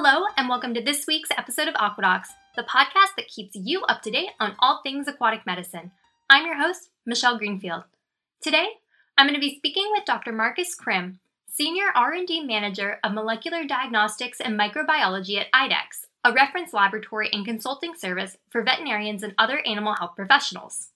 Hello, and welcome to this week's episode of Aquadocs, the podcast that keeps you up to date on all things aquatic medicine. I'm your host, Michelle Greenfield. Today, I'm going to be speaking with Dr. Marcus Krim, Senior R&D Manager of Molecular Diagnostics and Microbiology at IDEXX, a reference laboratory and consulting service for veterinarians and other animal health professionals.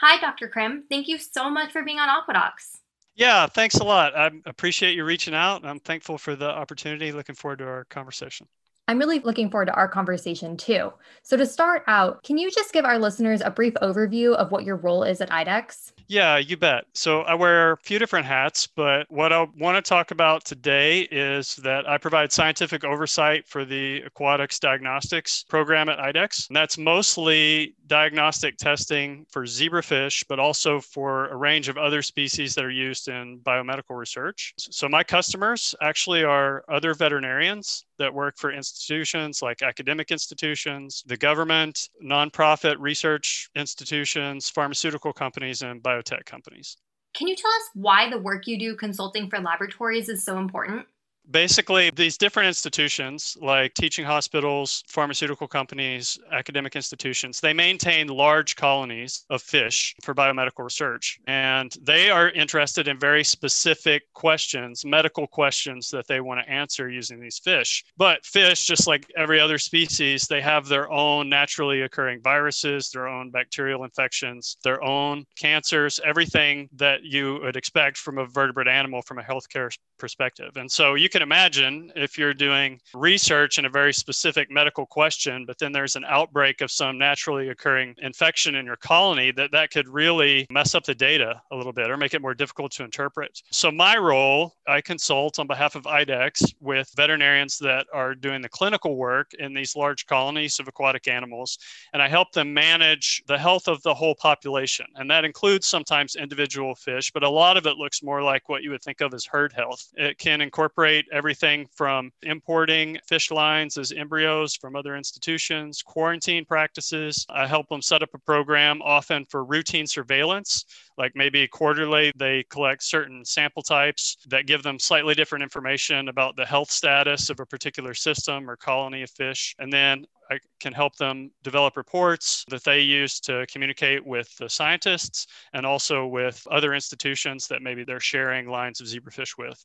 Hi, Dr. Krim. Thank you so much for being on Aquadocs. Yeah, thanks a lot. I appreciate you reaching out. I'm thankful for the opportunity. Looking forward to our conversation. I'm really looking forward to our conversation too. So to start out, can you just give our listeners a brief overview of what your role is at IDEXX? Yeah, you bet. So I wear a few different hats, but what I want to talk about today is that I provide scientific oversight for the Aquadocs Diagnostics program at IDEXX. And that's mostly diagnostic testing for zebrafish, but also for a range of other species that are used in biomedical research. So my customers actually are other veterinarians that work for institutions like academic institutions, the government, nonprofit research institutions, pharmaceutical companies, and biotech companies. Can you tell us why the work you do consulting for laboratories is so important? Basically, these different institutions like teaching hospitals, pharmaceutical companies, academic institutions, they maintain large colonies of fish for biomedical research. And they are interested in very specific questions, medical questions that they want to answer using these fish. But fish, just like every other species, they have their own naturally occurring viruses, their own bacterial infections, their own cancers, everything that you would expect from a vertebrate animal from a healthcare perspective. And so you can imagine if you're doing research in a very specific medical question, but then there's an outbreak of some naturally occurring infection in your colony, that could really mess up the data a little bit or make it more difficult to interpret. So my role, I consult on behalf of IDEXX with veterinarians that are doing the clinical work in these large colonies of aquatic animals, and I help them manage the health of the whole population. And that includes sometimes individual fish, but a lot of it looks more like what you would think of as herd health. It can incorporate everything from importing fish lines as embryos from other institutions, quarantine practices. I help them set up a program often for routine surveillance, like maybe quarterly they collect certain sample types that give them slightly different information about the health status of a particular system or colony of fish. And then I can help them develop reports that they use to communicate with the scientists and also with other institutions that maybe they're sharing lines of zebrafish with.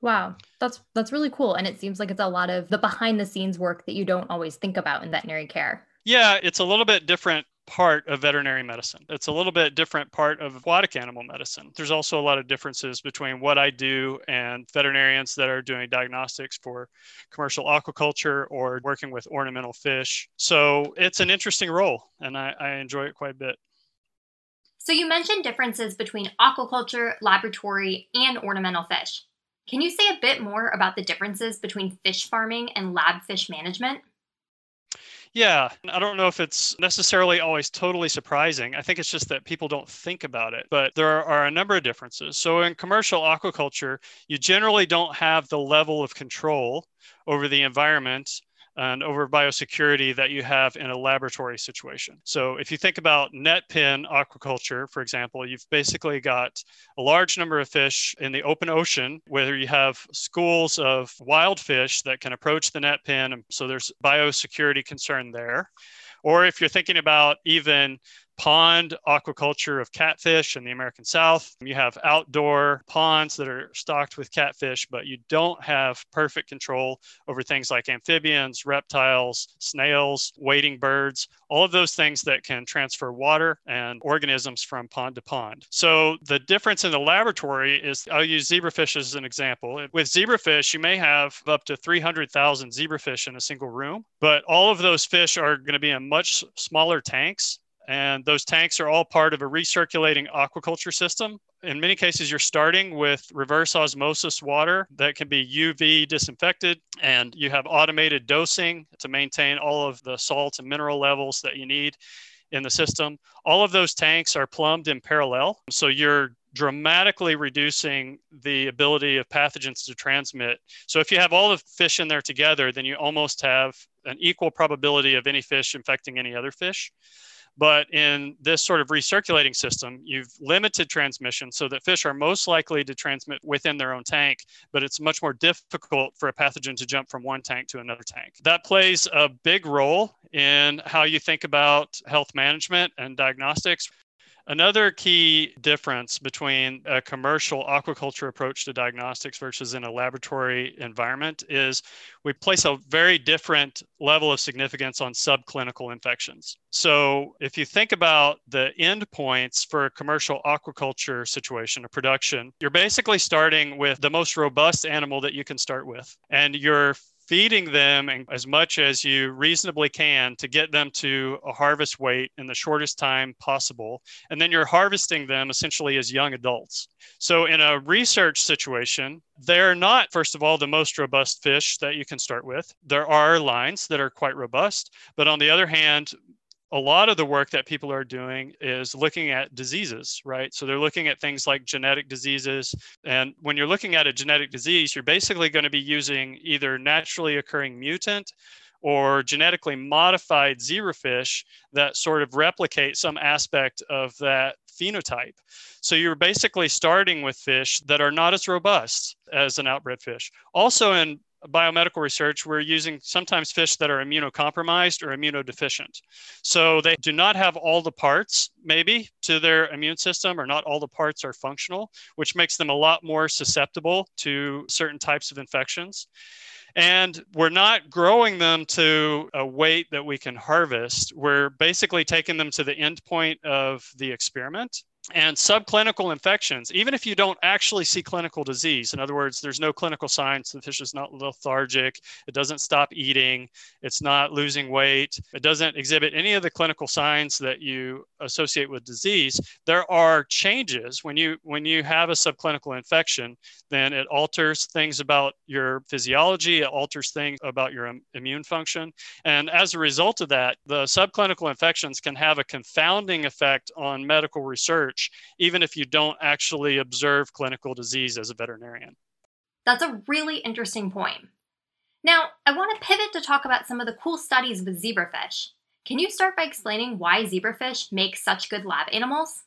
Wow, that's really cool. And it seems like it's a lot of the behind the scenes work that you don't always think about in veterinary care. Yeah, it's a little bit different part of veterinary medicine. It's a little bit different part of aquatic animal medicine. There's also a lot of differences between what I do and veterinarians that are doing diagnostics for commercial aquaculture or working with ornamental fish. So it's an interesting role, and I enjoy it quite a bit. So you mentioned differences between aquaculture, laboratory, and ornamental fish. Can you say a bit more about the differences between fish farming and lab fish management? Yeah, I don't know if it's necessarily always totally surprising. I think it's just that people don't think about it, but there are a number of differences. So in commercial aquaculture, you generally don't have the level of control over the environment and over biosecurity that you have in a laboratory situation. So if you think about net pen aquaculture, for example, you've basically got a large number of fish in the open ocean, where you have schools of wild fish that can approach the net pen. And so there's biosecurity concern there. Or if you're thinking about even pond aquaculture of catfish in the American South, you have outdoor ponds that are stocked with catfish, but you don't have perfect control over things like amphibians, reptiles, snails, wading birds, all of those things that can transfer water and organisms from pond to pond. So the difference in the laboratory is, I'll use zebrafish as an example. With zebrafish, you may have up to 300,000 zebrafish in a single room, but all of those fish are going to be in much smaller tanks. And those tanks are all part of a recirculating aquaculture system. In many cases, you're starting with reverse osmosis water that can be UV disinfected, and you have automated dosing to maintain all of the salt and mineral levels that you need in the system. All of those tanks are plumbed in parallel. So you're dramatically reducing the ability of pathogens to transmit. So if you have all the fish in there together, then you almost have an equal probability of any fish infecting any other fish. But in this sort of recirculating system, you've limited transmission so that fish are most likely to transmit within their own tank, but it's much more difficult for a pathogen to jump from one tank to another tank. That plays a big role in how you think about health management and diagnostics. Another key difference between a commercial aquaculture approach to diagnostics versus in a laboratory environment is we place a very different level of significance on subclinical infections. So if you think about the endpoints for a commercial aquaculture situation, a production, you're basically starting with the most robust animal that you can start with, and you're feeding them as much as you reasonably can to get them to a harvest weight in the shortest time possible. And then you're harvesting them essentially as young adults. So in a research situation, they're not, first of all, the most robust fish that you can start with. There are lines that are quite robust, but on the other hand, a lot of the work that people are doing is looking at diseases, right? So they're looking at things like genetic diseases. And when you're looking at a genetic disease, you're basically going to be using either naturally occurring mutant or genetically modified zebrafish that sort of replicate some aspect of that phenotype. So you're basically starting with fish that are not as robust as an outbred fish. Also in biomedical research, we're using sometimes fish that are immunocompromised or immunodeficient. So they do not have all the parts, maybe, to their immune system, or not all the parts are functional, which makes them a lot more susceptible to certain types of infections. And we're not growing them to a weight that we can harvest. We're basically taking them to the end point of the experiment. And subclinical infections, even if you don't actually see clinical disease, in other words, there's no clinical signs, the fish is not lethargic, it doesn't stop eating, it's not losing weight, it doesn't exhibit any of the clinical signs that you associate with disease, there are changes. When you have a subclinical infection, then it alters things about your physiology, it alters things about your immune function. And as a result of that, the subclinical infections can have a confounding effect on medical research, even if you don't actually observe clinical disease as a veterinarian. That's a really interesting point. Now, I want to pivot to talk about some of the cool studies with zebrafish. Can you start by explaining why zebrafish make such good lab animals?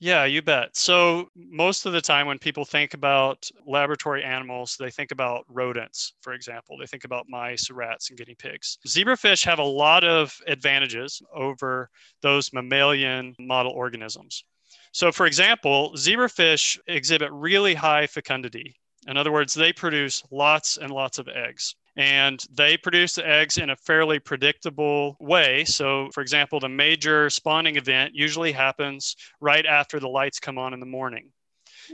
Yeah, you bet. So most of the time when people think about laboratory animals, they think about rodents, for example. They think about mice, rats, and guinea pigs. Zebrafish have a lot of advantages over those mammalian model organisms. So for example, zebrafish exhibit really high fecundity. In other words, they produce lots and lots of eggs. And they produce the eggs in a fairly predictable way. So, for example, the major spawning event usually happens right after the lights come on in the morning.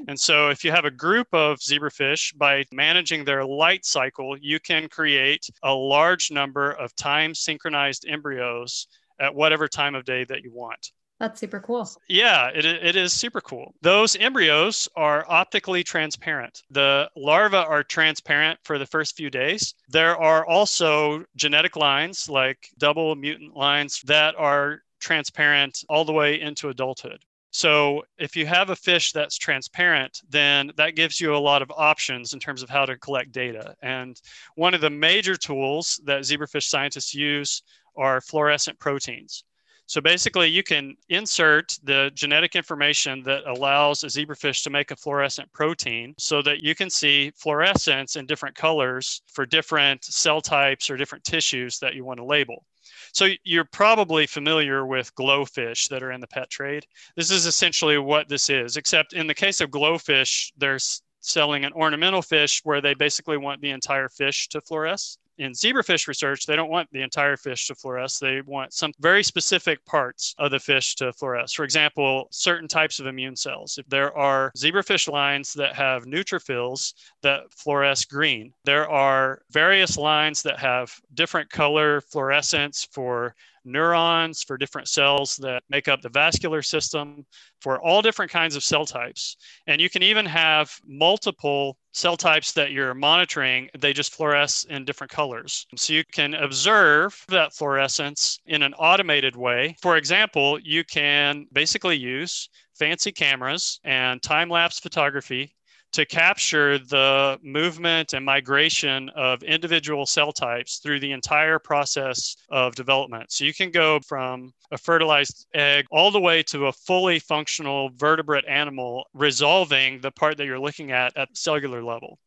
And so if you have a group of zebrafish, by managing their light cycle, you can create a large number of time-synchronized embryos at whatever time of day that you want. That's super cool. Yeah, it is super cool. Those embryos are optically transparent. The larvae are transparent for the first few days. There are also genetic lines, like double mutant lines, that are transparent all the way into adulthood. So if you have a fish that's transparent, then that gives you a lot of options in terms of how to collect data. And one of the major tools that zebrafish scientists use are fluorescent proteins. So basically, you can insert the genetic information that allows a zebrafish to make a fluorescent protein so that you can see fluorescence in different colors for different cell types or different tissues that you want to label. So you're probably familiar with glowfish that are in the pet trade. This is essentially what this is, except in the case of glowfish, they're selling an ornamental fish where they basically want the entire fish to fluoresce. In zebrafish research, they don't want the entire fish to fluoresce. They want some very specific parts of the fish to fluoresce. For example, certain types of immune cells. If there are zebrafish lines that have neutrophils that fluoresce green, there are various lines that have different color fluorescence for neurons, for different cells that make up the vascular system, for all different kinds of cell types. And you can even have multiple cell types that you're monitoring, they just fluoresce in different colors. So you can observe that fluorescence in an automated way. For example, you can basically use fancy cameras and time-lapse photography to capture the movement and migration of individual cell types through the entire process of development. So you can go from a fertilized egg all the way to a fully functional vertebrate animal, resolving the part that you're looking at the cellular level.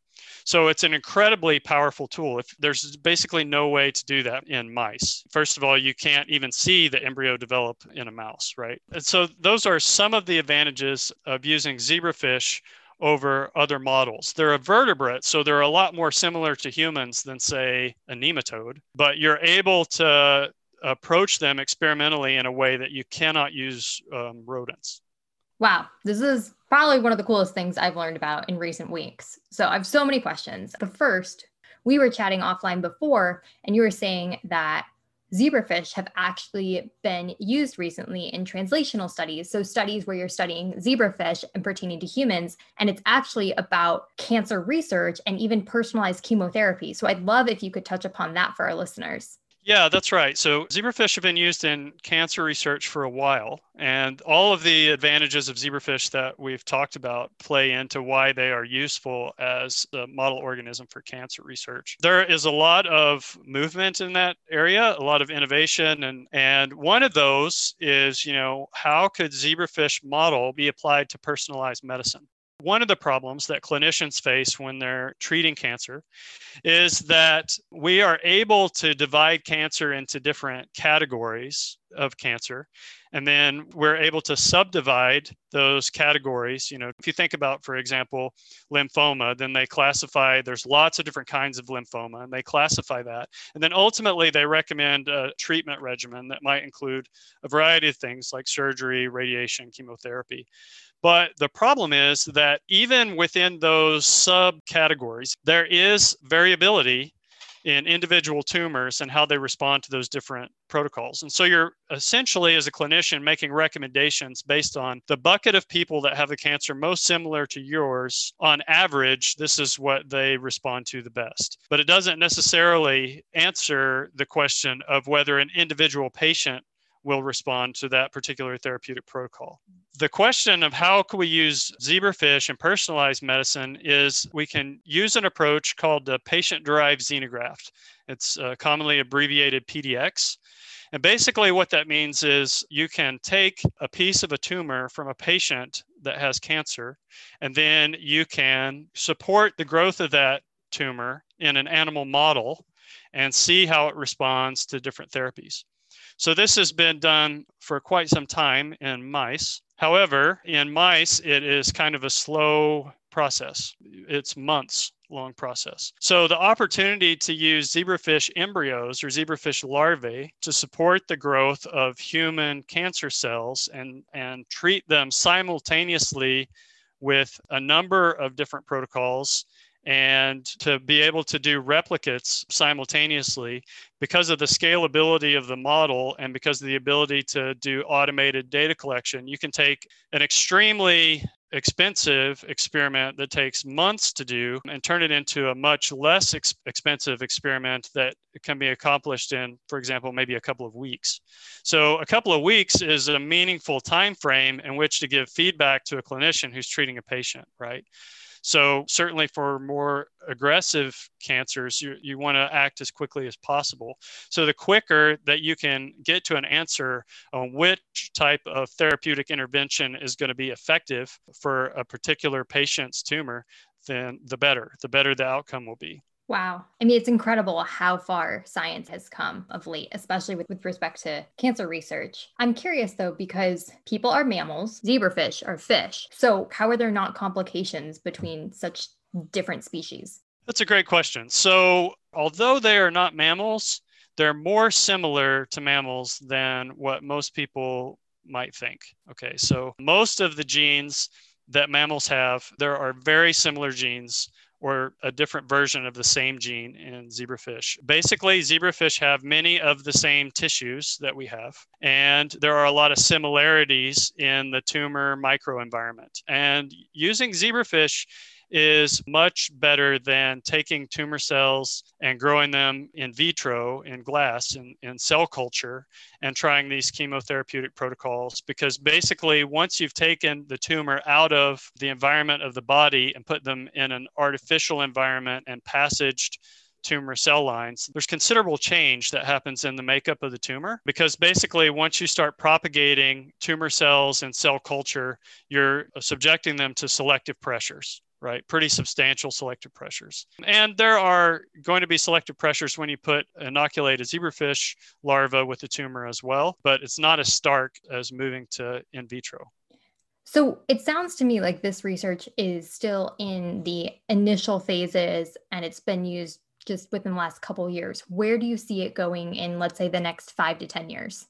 So it's an incredibly powerful tool. If there's basically no way to do that in mice. First of all, you can't even see the embryo develop in a mouse, right? And so those are some of the advantages of using zebrafish over other models. They're a vertebrate, so they're a lot more similar to humans than, say, a nematode, but you're able to approach them experimentally in a way that you cannot use rodents. Wow, this is probably one of the coolest things I've learned about in recent weeks. So I have so many questions. But first, we were chatting offline before, and you were saying that zebrafish have actually been used recently in translational studies. So studies where you're studying zebrafish and pertaining to humans, and it's actually about cancer research and even personalized chemotherapy. So I'd love if you could touch upon that for our listeners. Yeah, that's right. So zebrafish have been used in cancer research for a while, and all of the advantages of zebrafish that we've talked about play into why they are useful as the model organism for cancer research. There is a lot of movement in that area, a lot of innovation, and one of those is, you know, how could zebrafish model be applied to personalized medicine? One of the problems that clinicians face when they're treating cancer is that we are able to divide cancer into different categories of cancer, and then we're able to subdivide those categories. You know, if you think about, for example, lymphoma, then they classify, there's lots of different kinds of lymphoma, and they classify that. And then ultimately, they recommend a treatment regimen that might include a variety of things like surgery, radiation, chemotherapy. But the problem is that even within those subcategories, there is variability in individual tumors and how they respond to those different protocols. And so you're essentially, as a clinician, making recommendations based on the bucket of people that have a cancer most similar to yours. On average, this is what they respond to the best. But it doesn't necessarily answer the question of whether an individual patient will respond to that particular therapeutic protocol. The question of how can we use zebrafish in personalized medicine is we can use an approach called the patient-derived xenograft. It's commonly abbreviated PDX. And basically what that means is you can take a piece of a tumor from a patient that has cancer, and then you can support the growth of that tumor in an animal model and see how it responds to different therapies. So this has been done for quite some time in mice. However, in mice, it is kind of a slow process. It's months long process. So the opportunity to use zebrafish embryos or zebrafish larvae to support the growth of human cancer cells and treat them simultaneously with a number of different protocols, and to be able to do replicates simultaneously because of the scalability of the model and because of the ability to do automated data collection, you can take an extremely expensive experiment that takes months to do and turn it into a much less expensive experiment that can be accomplished in, for example, maybe a couple of weeks. So a couple of weeks is a meaningful time frame in which to give feedback to a clinician who's treating a patient, right? So certainly for more aggressive cancers, you want to act as quickly as possible. So the quicker that you can get to an answer on which type of therapeutic intervention is going to be effective for a particular patient's tumor, then the better the outcome will be. Wow. I mean, it's incredible how far science has come of late, especially with respect to cancer research. I'm curious, though, because people are mammals, zebrafish are fish. So how are there not complications between such different species? That's a great question. So although they are not mammals, they're more similar to mammals than what most people might think. Okay, so most of the genes that mammals have, there are very similar genes or a different version of the same gene in zebrafish. Basically, zebrafish have many of the same tissues that we have, and there are a lot of similarities in the tumor microenvironment. And using zebrafish is much better than taking tumor cells and growing them in vitro, in glass, in cell culture, and trying these chemotherapeutic protocols. Because basically, once you've taken the tumor out of the environment of the body and put them in an artificial environment and passaged tumor cell lines, there's considerable change that happens in the makeup of the tumor, because basically once you start propagating tumor cells in cell culture, you're subjecting them to selective pressures, right? Pretty substantial selective pressures. And there are going to be selective pressures when you put inoculated zebrafish larvae with the tumor as well, but it's not as stark as moving to in vitro. So it sounds to me like this research is still in the initial phases and it's been used just within the last couple of years. Where do you see it going in, let's say, the next 5 to 10 years?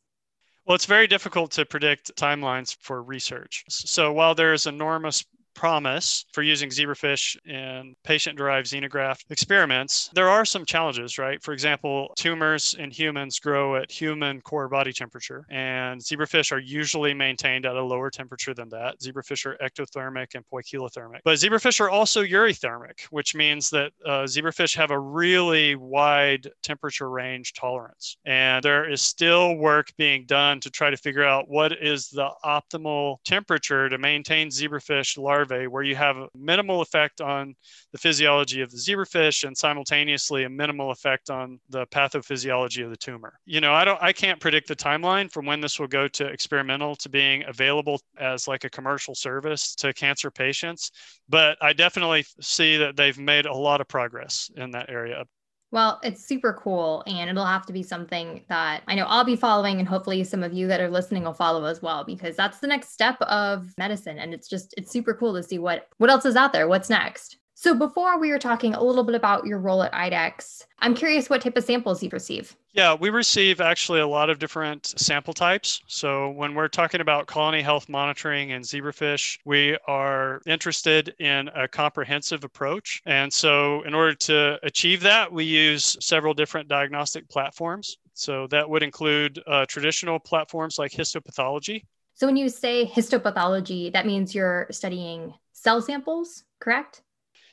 Well, it's very difficult to predict timelines for research. So while there is enormous promise for using zebrafish in patient-derived xenograft experiments, there are some challenges, right? For example, tumors in humans grow at human core body temperature, and zebrafish are usually maintained at a lower temperature than that. Zebrafish are ectothermic and poikilothermic. But zebrafish are also eurythermic, which means that zebrafish have a really wide temperature range tolerance. And there is still work being done to try to figure out what is the optimal temperature to maintain zebrafish larvae where you have a minimal effect on the physiology of the zebrafish and simultaneously a minimal effect on the pathophysiology of the tumor. You know, I can't predict the timeline from when this will go to experimental to being available as like a commercial service to cancer patients, but I definitely see that they've made a lot of progress in that area. Well, it's super cool, and it'll have to be something that I know I'll be following, and hopefully some of you that are listening will follow as well, because that's the next step of medicine. And it's super cool to see what else is out there, what's next. So before, we were talking a little bit about your role at IDEXX. I'm curious what type of samples you receive. Yeah, we receive actually a lot of different sample types. So when we're talking about colony health monitoring and zebrafish, we are interested in a comprehensive approach. And so in order to achieve that, we use several different diagnostic platforms. So that would include traditional platforms like histopathology. So when you say histopathology, that means you're studying cell samples, correct?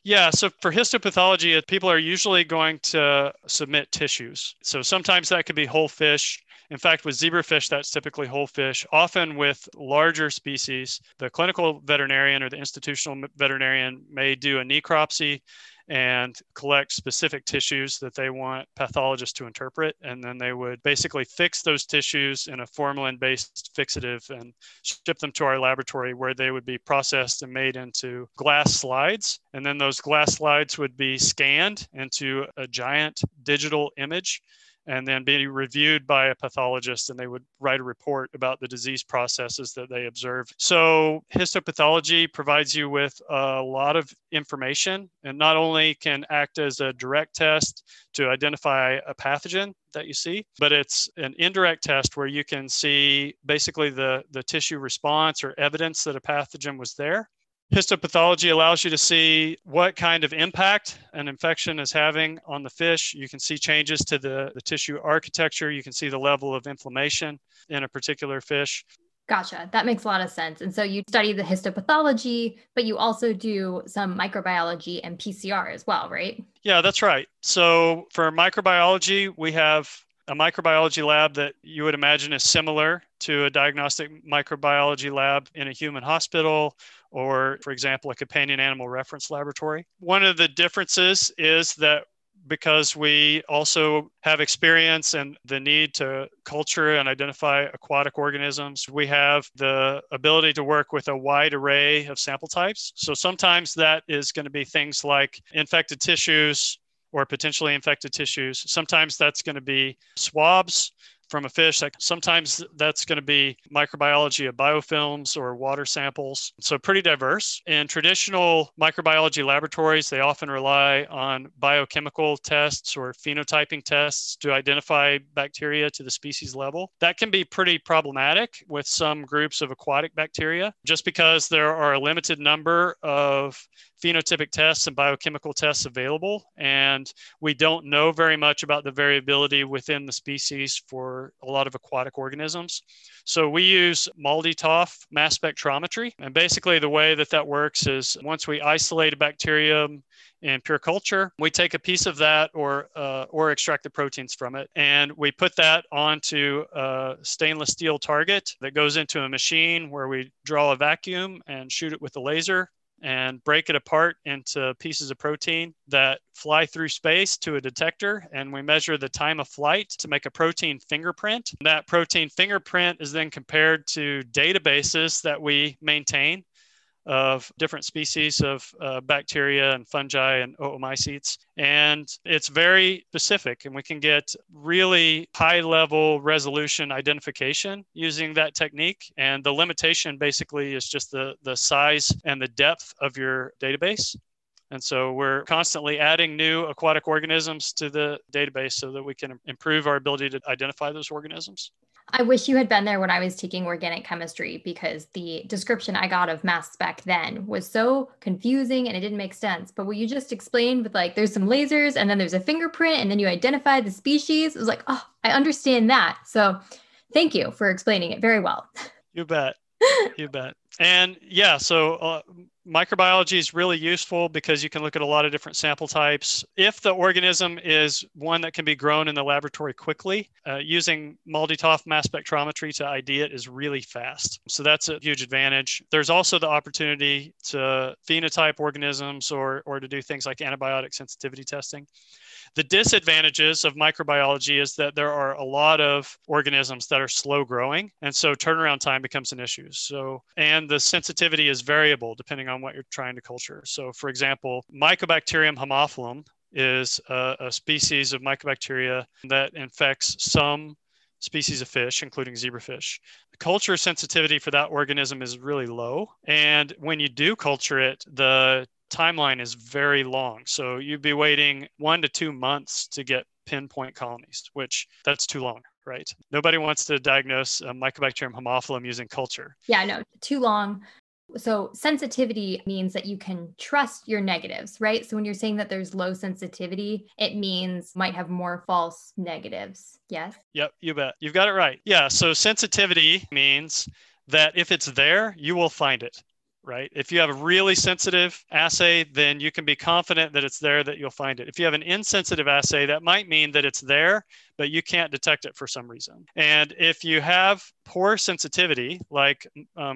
Yeah, so for histopathology, people are usually going to submit tissues. So sometimes that could be whole fish. In fact, with zebrafish, that's typically whole fish. Often with larger species, the clinical veterinarian or the institutional veterinarian may do a necropsy and collect specific tissues that they want pathologists to interpret. And then they would basically fix those tissues in a formalin-based fixative and ship them to our laboratory, where they would be processed and made into glass slides. And then those glass slides would be scanned into a giant digital image and then be reviewed by a pathologist, and they would write a report about the disease processes that they observed. So histopathology provides you with a lot of information, and not only can act as a direct test to identify a pathogen that you see, but it's an indirect test where you can see basically the tissue response or evidence that a pathogen was there. Histopathology allows you to see what kind of impact an infection is having on the fish. You can see changes to the tissue architecture. You can see the level of inflammation in a particular fish. Gotcha. That makes a lot of sense. And so you study the histopathology, but you also do some microbiology and PCR as well, right? Yeah, that's right. So for microbiology, we have a microbiology lab that you would imagine is similar to a diagnostic microbiology lab in a human hospital or, for example, a companion animal reference laboratory. One of the differences is that because we also have experience and the need to culture and identify aquatic organisms, we have the ability to work with a wide array of sample types. So sometimes that is going to be things like infected tissues, or potentially infected tissues. Sometimes that's going to be swabs from a fish. Sometimes that's going to be microbiology of biofilms or water samples. So pretty diverse. In traditional microbiology laboratories, they often rely on biochemical tests or phenotyping tests to identify bacteria to the species level. That can be pretty problematic with some groups of aquatic bacteria, just because there are a limited number of phenotypic tests and biochemical tests available, and we don't know very much about the variability within the species for a lot of aquatic organisms. So we use MALDI-TOF mass spectrometry, and basically the way that that works is once we isolate a bacterium in pure culture, we take a piece of that or extract the proteins from it, and we put that onto a stainless steel target that goes into a machine where we draw a vacuum and shoot it with a laser and break it apart into pieces of protein that fly through space to a detector, and we measure the time of flight to make a protein fingerprint. That protein fingerprint is then compared to databases that we maintain of different species of bacteria and fungi and oomycetes. And it's very specific, and we can get really high level resolution identification using that technique. And the limitation basically is just the size and the depth of your database. And so we're constantly adding new aquatic organisms to the database so that we can improve our ability to identify those organisms. I wish you had been there when I was taking organic chemistry, because the description I got of mass spec then was so confusing and it didn't make sense. But what you just explained with like, there's some lasers and then there's a fingerprint and then you identify the species, it was like, oh, I understand that. So thank you for explaining it very well. You bet. You bet. And yeah, so microbiology is really useful because you can look at a lot of different sample types. If the organism is one that can be grown in the laboratory quickly, using MALDI-TOF mass spectrometry to ID it is really fast. So that's a huge advantage. There's also the opportunity to phenotype organisms or to do things like antibiotic sensitivity testing. The disadvantages of microbiology is that there are a lot of organisms that are slow growing, and so turnaround time becomes an issue. So, and the sensitivity is variable depending on what you're trying to culture. So for example, Mycobacterium haemophilum is a species of mycobacteria that infects some species of fish, including zebrafish. The culture sensitivity for that organism is really low, and when you do culture it, the timeline is very long. So you'd be waiting 1 to 2 months to get pinpoint colonies, which that's too long, right? Nobody wants to diagnose Mycobacterium haemophilum using culture. Yeah, no, too long. So sensitivity means that you can trust your negatives, right? So when you're saying that there's low sensitivity, it means might have more false negatives. Yes? Yep, you bet. You've got it right. Yeah. So sensitivity means that if it's there, you will find it. Right? If you have a really sensitive assay, then you can be confident that it's there, that you'll find it. If you have an insensitive assay, that might mean that it's there, but you can't detect it for some reason. And if you have poor sensitivity, like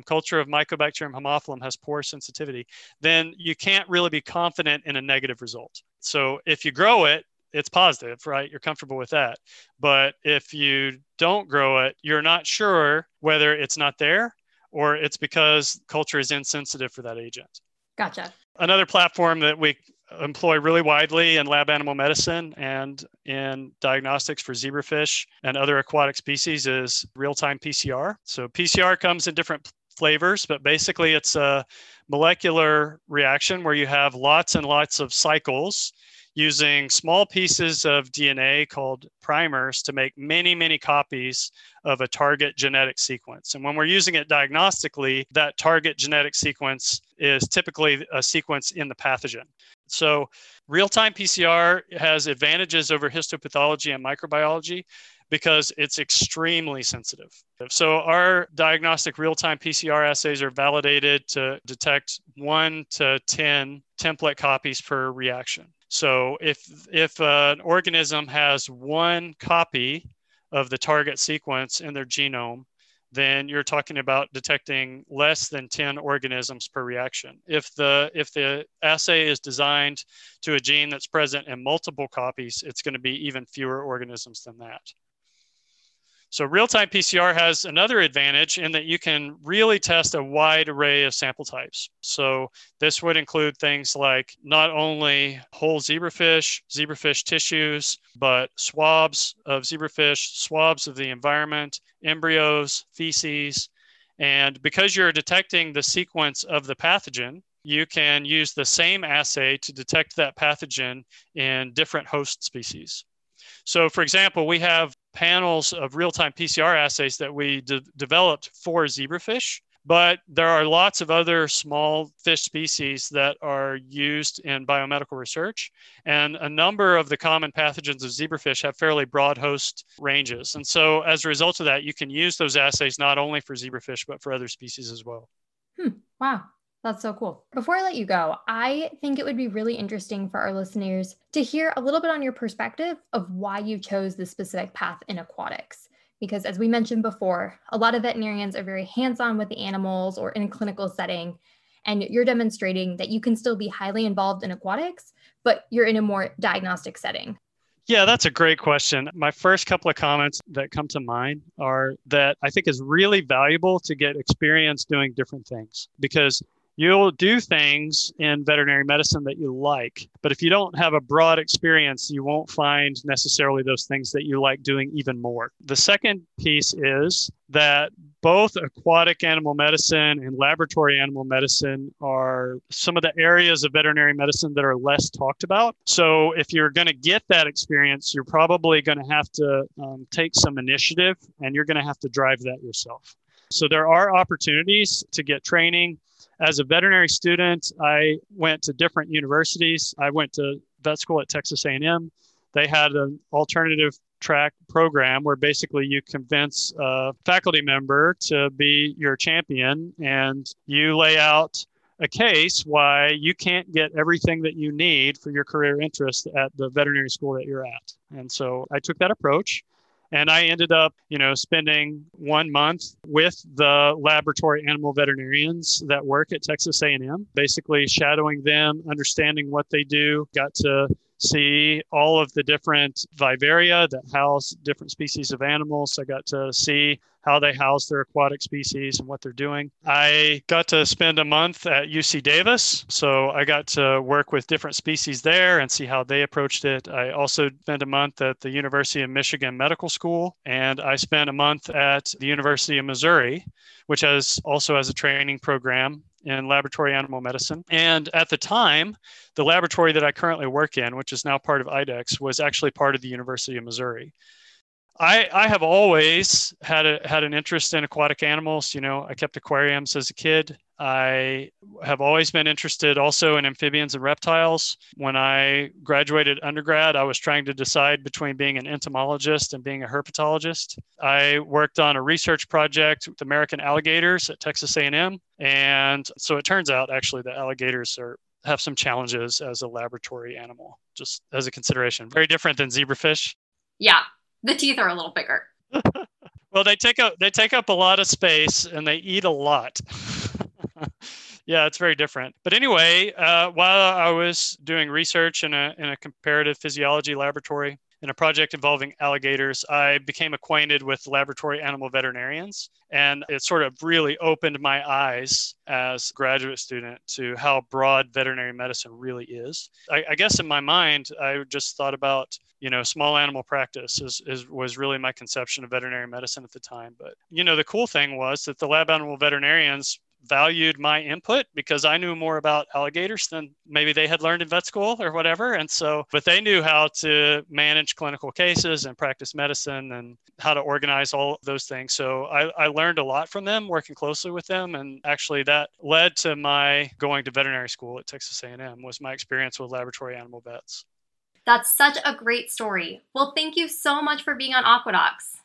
culture of Mycobacterium haemophilum has poor sensitivity, then you can't really be confident in a negative result. So if you grow it, it's positive, right? You're comfortable with that. But if you don't grow it, you're not sure whether it's not there or it's because culture is insensitive for that agent. Gotcha. Another platform that we employ really widely in lab animal medicine and in diagnostics for zebrafish and other aquatic species is real-time PCR. So PCR comes in different flavors, but basically it's a molecular reaction where you have lots and lots of cycles using small pieces of DNA called primers to make many, many copies of a target genetic sequence. And when we're using it diagnostically, that target genetic sequence is typically a sequence in the pathogen. So real-time PCR has advantages over histopathology and microbiology because it's extremely sensitive. So our diagnostic real-time PCR assays are validated to detect 1 to 10 template copies per reaction. So if an organism has one copy of the target sequence in their genome, then you're talking about detecting less than 10 organisms per reaction. If the assay is designed to a gene that's present in multiple copies, it's going to be even fewer organisms than that. So real-time PCR has another advantage in that you can really test a wide array of sample types. So this would include things like not only whole zebrafish, zebrafish tissues, but swabs of zebrafish, swabs of the environment, embryos, feces. And because you're detecting the sequence of the pathogen, you can use the same assay to detect that pathogen in different host species. So for example, we have panels of real-time PCR assays that we developed for zebrafish, But there are lots of other small fish species that are used in biomedical research. And a number of the common pathogens of zebrafish have fairly broad host ranges. And so as a result of that, you can use those assays not only for zebrafish, but for other species as well. Wow. That's so cool. Before I let you go, I think it would be really interesting for our listeners to hear a little bit on your perspective of why you chose this specific path in aquatics. Because as we mentioned before, a lot of veterinarians are very hands-on with the animals or in a clinical setting, and you're demonstrating that you can still be highly involved in aquatics, but you're in a more diagnostic setting. Yeah, that's a great question. My first couple of comments that come to mind are that I think it's really valuable to get experience doing different things, because you'll do things in veterinary medicine that you like, but if you don't have a broad experience, you won't find necessarily those things that you like doing even more. The second piece is that both aquatic animal medicine and laboratory animal medicine are some of the areas of veterinary medicine that are less talked about. So if you're going to get that experience, you're probably going to have to take some initiative, and you're going to have to drive that yourself. So there are opportunities to get training. As a veterinary student, I went to different universities. I went to vet school at Texas A&M. They had an alternative track program where basically you convince a faculty member to be your champion, and you lay out a case why you can't get everything that you need for your career interest at the veterinary school that you're at. And so I took that approach. And I ended up, spending 1 month with the laboratory animal veterinarians that work at Texas A&M, basically shadowing them, understanding what they do, got to see all of the different vivaria that house different species of animals. I got to see how they house their aquatic species and what they're doing. I got to spend a month at UC Davis. So I got to work with different species there and see how they approached it. I also spent a month at the University of Michigan Medical School, and I spent a month at the University of Missouri, which also has a training program in laboratory animal medicine. And at the time, the laboratory that I currently work in, which is now part of IDEXX, was actually part of the University of Missouri. I have always had an interest in aquatic animals. I kept aquariums as a kid. I have always been interested also in amphibians and reptiles. When I graduated undergrad, I was trying to decide between being an entomologist and being a herpetologist. I worked on a research project with American alligators at Texas A&M. And so it turns out actually that alligators have some challenges as a laboratory animal, just as a consideration. Very different than zebrafish. Yeah. The teeth are a little bigger. Well, they take up a lot of space and they eat a lot. Yeah, it's very different. But anyway, while I was doing research in a comparative physiology laboratory in a project involving alligators, I became acquainted with laboratory animal veterinarians. And it sort of really opened my eyes as a graduate student to how broad veterinary medicine really is. I guess in my mind, I just thought about, small animal practice was really my conception of veterinary medicine at the time. But, the cool thing was that the lab animal veterinarians valued my input because I knew more about alligators than maybe they had learned in vet school or whatever. And so, but they knew how to manage clinical cases and practice medicine and how to organize all those things. So I learned a lot from them, working closely with them. And actually that led to my going to veterinary school at Texas A&M, was my experience with laboratory animal vets. That's such a great story. Well, thank you so much for being on Aquadocs.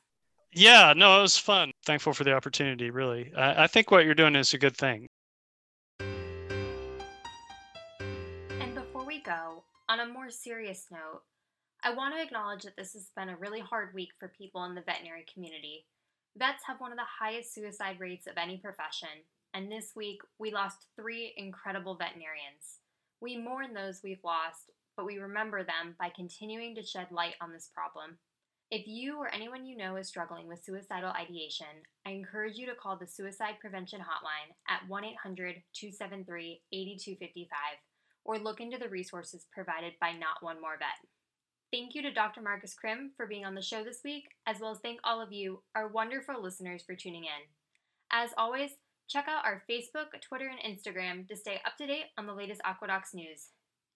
Yeah, no, it was fun. Thankful for the opportunity, really. I think what you're doing is a good thing. And before we go, on a more serious note, I want to acknowledge that this has been a really hard week for people in the veterinary community. Vets have one of the highest suicide rates of any profession, and this week we lost 3 incredible veterinarians. We mourn those we've lost, but we remember them by continuing to shed light on this problem. If you or anyone you know is struggling with suicidal ideation, I encourage you to call the Suicide Prevention Hotline at 1-800-273-8255 or look into the resources provided by Not One More Vet. Thank you to Dr. Marcus Krim for being on the show this week, as well as thank all of you, our wonderful listeners, for tuning in. As always, check out our Facebook, Twitter, and Instagram to stay up to date on the latest Aquadocs news.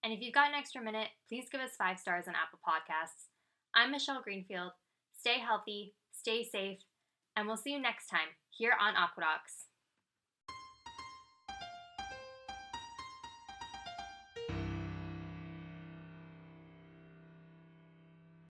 And if you've got an extra minute, please give us 5 stars on Apple Podcasts. I'm Michelle Greenfield. Stay healthy, stay safe, and we'll see you next time here on Aquadocs.